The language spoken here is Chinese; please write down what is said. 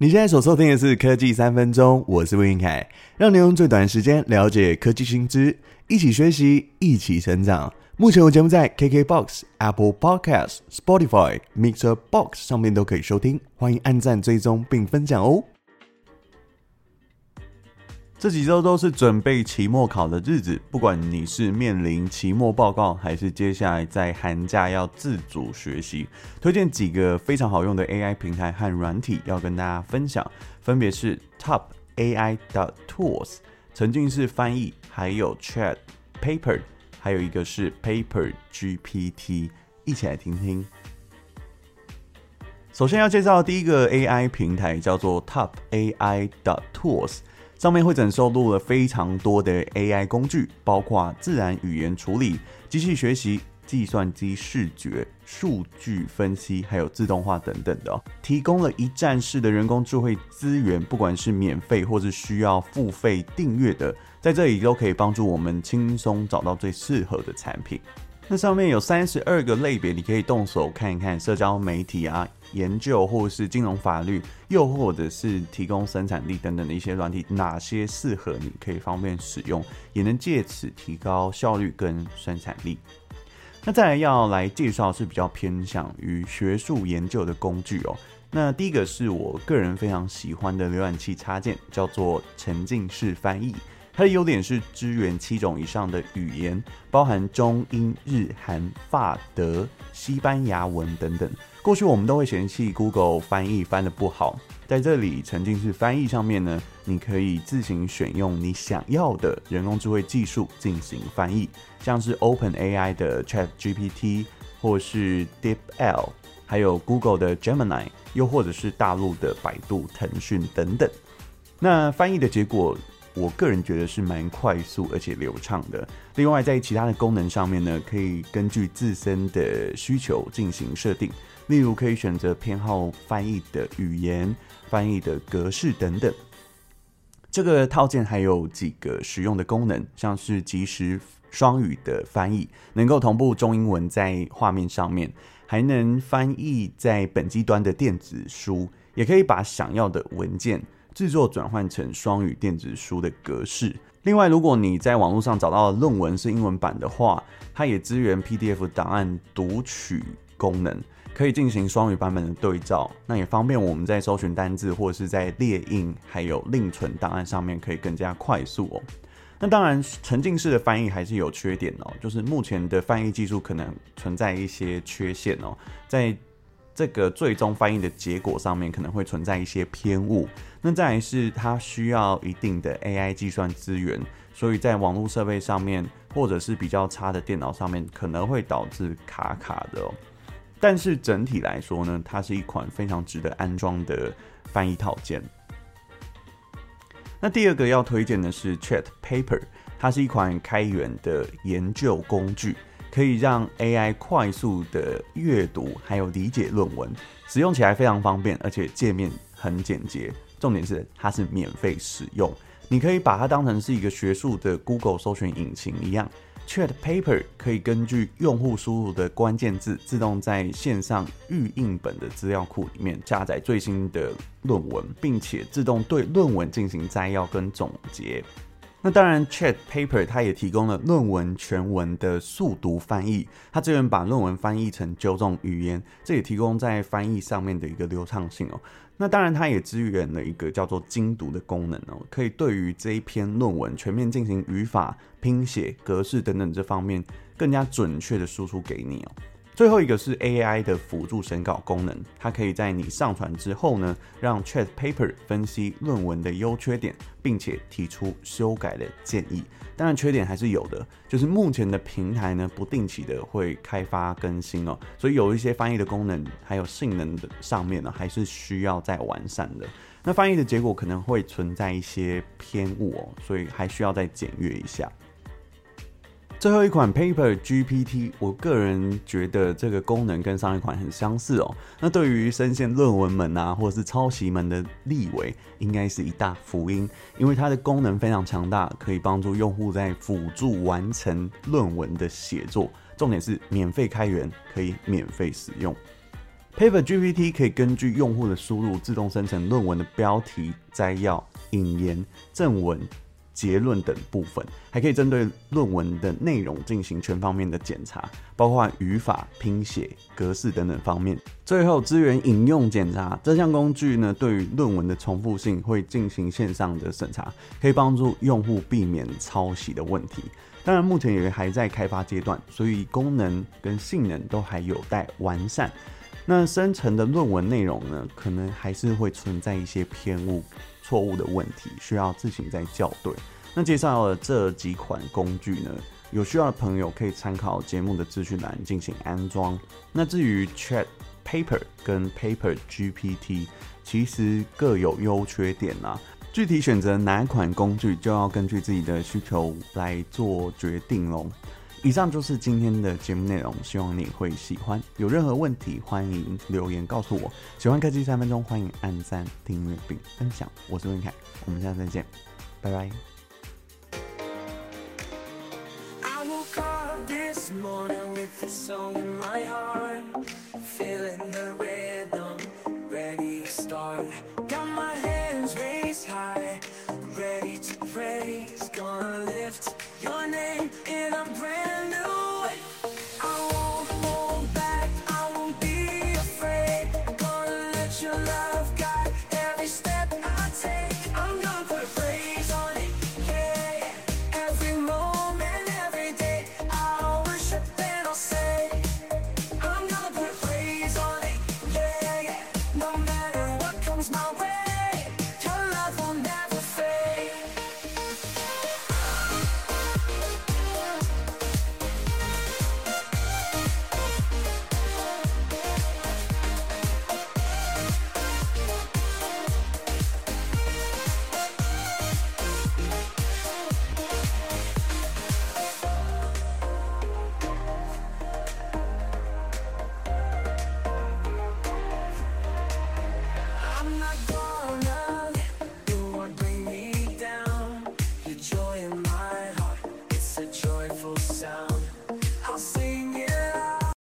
你现在所收听的是科技三分钟，我是魏云凯，让你用最短时间了解科技新知，一起学习，一起成长。目前我节目在 KKBOX、Apple Podcast、Spotify、MixerBox 上面都可以收听，欢迎按赞、追踪并分享哦。这几周都是准备期末考的日子，不管你是面临期末报告，还是接下来在寒假要自主学习，推荐几个非常好用的 AI 平台和软体要跟大家分享，分别是 TopAI.Tools 沉浸式翻译，还有 ChatPaper， 还有一个是 PaperGPT， 一起来听听。首先要介绍的第一个 AI 平台叫做 TopAI.Tools，上面会整收录了非常多的 AI 工具，包括自然语言处理、机器学习、计算机视觉、数据分析，还有自动化等等的，提供了一站式的人工智慧资源，不管是免费或是需要付费订阅的，在这里都可以帮助我们轻松找到最适合的产品。那上面有32个类别，你可以动手看一看，社交媒体啊、研究或是金融法律，又或者是提供生产力等等的一些软体，哪些适合你可以方便使用，也能借此提高效率跟生产力。那再来要来介绍是比较偏向于学术研究的工具哦。那第一个是我个人非常喜欢的浏览器插件，叫做沉浸式翻译。它的优点是支援7种以上的语言，包含中、英、日、韩、法、德、西班牙文等等。过去我们都会嫌弃 Google 翻译翻得不好，在这里沉浸式翻译上面呢，你可以自行选用你想要的人工智慧技术进行翻译，像是 OpenAI 的 ChatGPT 或是 DeepL， 还有 Google 的 Gemini， 又或者是大陆的百度、腾讯等等。那翻译的结果我个人觉得是蛮快速而且流畅的。另外在其他的功能上面呢，可以根据自身的需求进行设定，例如可以选择偏好翻译的语言、翻译的格式等等。这个套件还有几个实用的功能，像是即时双语的翻译，能够同步中英文在画面上面，还能翻译在本机端的电子书，也可以把想要的文件制作转换成双语电子书的格式。另外，如果你在网络上找到的论文是英文版的话，它也支援 PDF 档案读取功能，可以进行双语版本的对照，那也方便我们在搜寻单字或是在列印还有另存档案上面可以更加快速哦。那当然，沉浸式的翻译还是有缺点哦，就是目前的翻译技术可能存在一些缺陷哦，在这个最终翻译的结果上面可能会存在一些偏误。那再来是它需要一定的 AI 计算资源，所以在网络设备上面或者是比较差的电脑上面可能会导致卡的哦。但是整体来说呢，它是一款非常值得安装的翻译套件。那第二个要推荐的是 ChatPaper， 它是一款开源的研究工具，可以让 AI 快速的阅读还有理解论文，使用起来非常方便，而且界面很简洁，重点是它是免费使用，你可以把它当成是一个学术的 Google 搜寻引擎一样。 ChatPaper 可以根据用户输入的关键字，自动在线上预印本的资料库里面下载最新的论文，并且自动对论文进行摘要跟总结。那当然 ChatPaper 它也提供了论文全文的速读翻译，它支援把论文翻译成9种语言，这也提供在翻译上面的一个流畅性哦。那当然它也支援了一个叫做精读的功能哦，可以对于这一篇论文全面进行语法、拼写、格式等等这方面更加准确的输出给你哦。最后一个是 AI 的辅助审稿功能，它可以在你上传之后呢，让 ChatPaper 分析论文的优缺点，并且提出修改的建议。当然缺点还是有的，就是目前的平台呢不定期的会开发更新哦，所以有一些翻译的功能还有性能的上面呢，还是需要再完善的。那翻译的结果可能会存在一些偏误哦，所以还需要再检阅一下。最后一款 PaperGPT， 我个人觉得这个功能跟上一款很相似哦。那对于深陷论文门啊，或者是抄袭门的立委，应该是一大福音，因为它的功能非常强大，可以帮助用户在辅助完成论文的写作。重点是免费开源，可以免费使用。PaperGPT 可以根据用户的输入自动生成论文的标题、摘要、引言、正文、结论等部分，还可以针对论文的内容进行全方面的检查，包括语法、拼写、格式等等方面。最后，支援引用检查，这项工具呢，对于论文的重复性会进行线上的审查，可以帮助用户避免抄袭的问题。当然，目前也还在开发阶段，所以功能跟性能都还有待完善。那生成的论文内容呢，可能还是会存在一些偏误、错误的问题，需要自行再校对。那介绍了这几款工具呢，有需要的朋友可以参考节目的资讯栏进行安装。那至于 ChatPaper 跟 PaperGPT， 其实各有优缺点啦。具体选择哪款工具，就要根据自己的需求来做决定咯。以上就是今天的节目内容，希望你会喜欢。有任何问题，欢迎留言告诉我。喜欢科技三分钟，欢迎按赞、订阅并分享。我是文凯，我们下次再见，拜拜。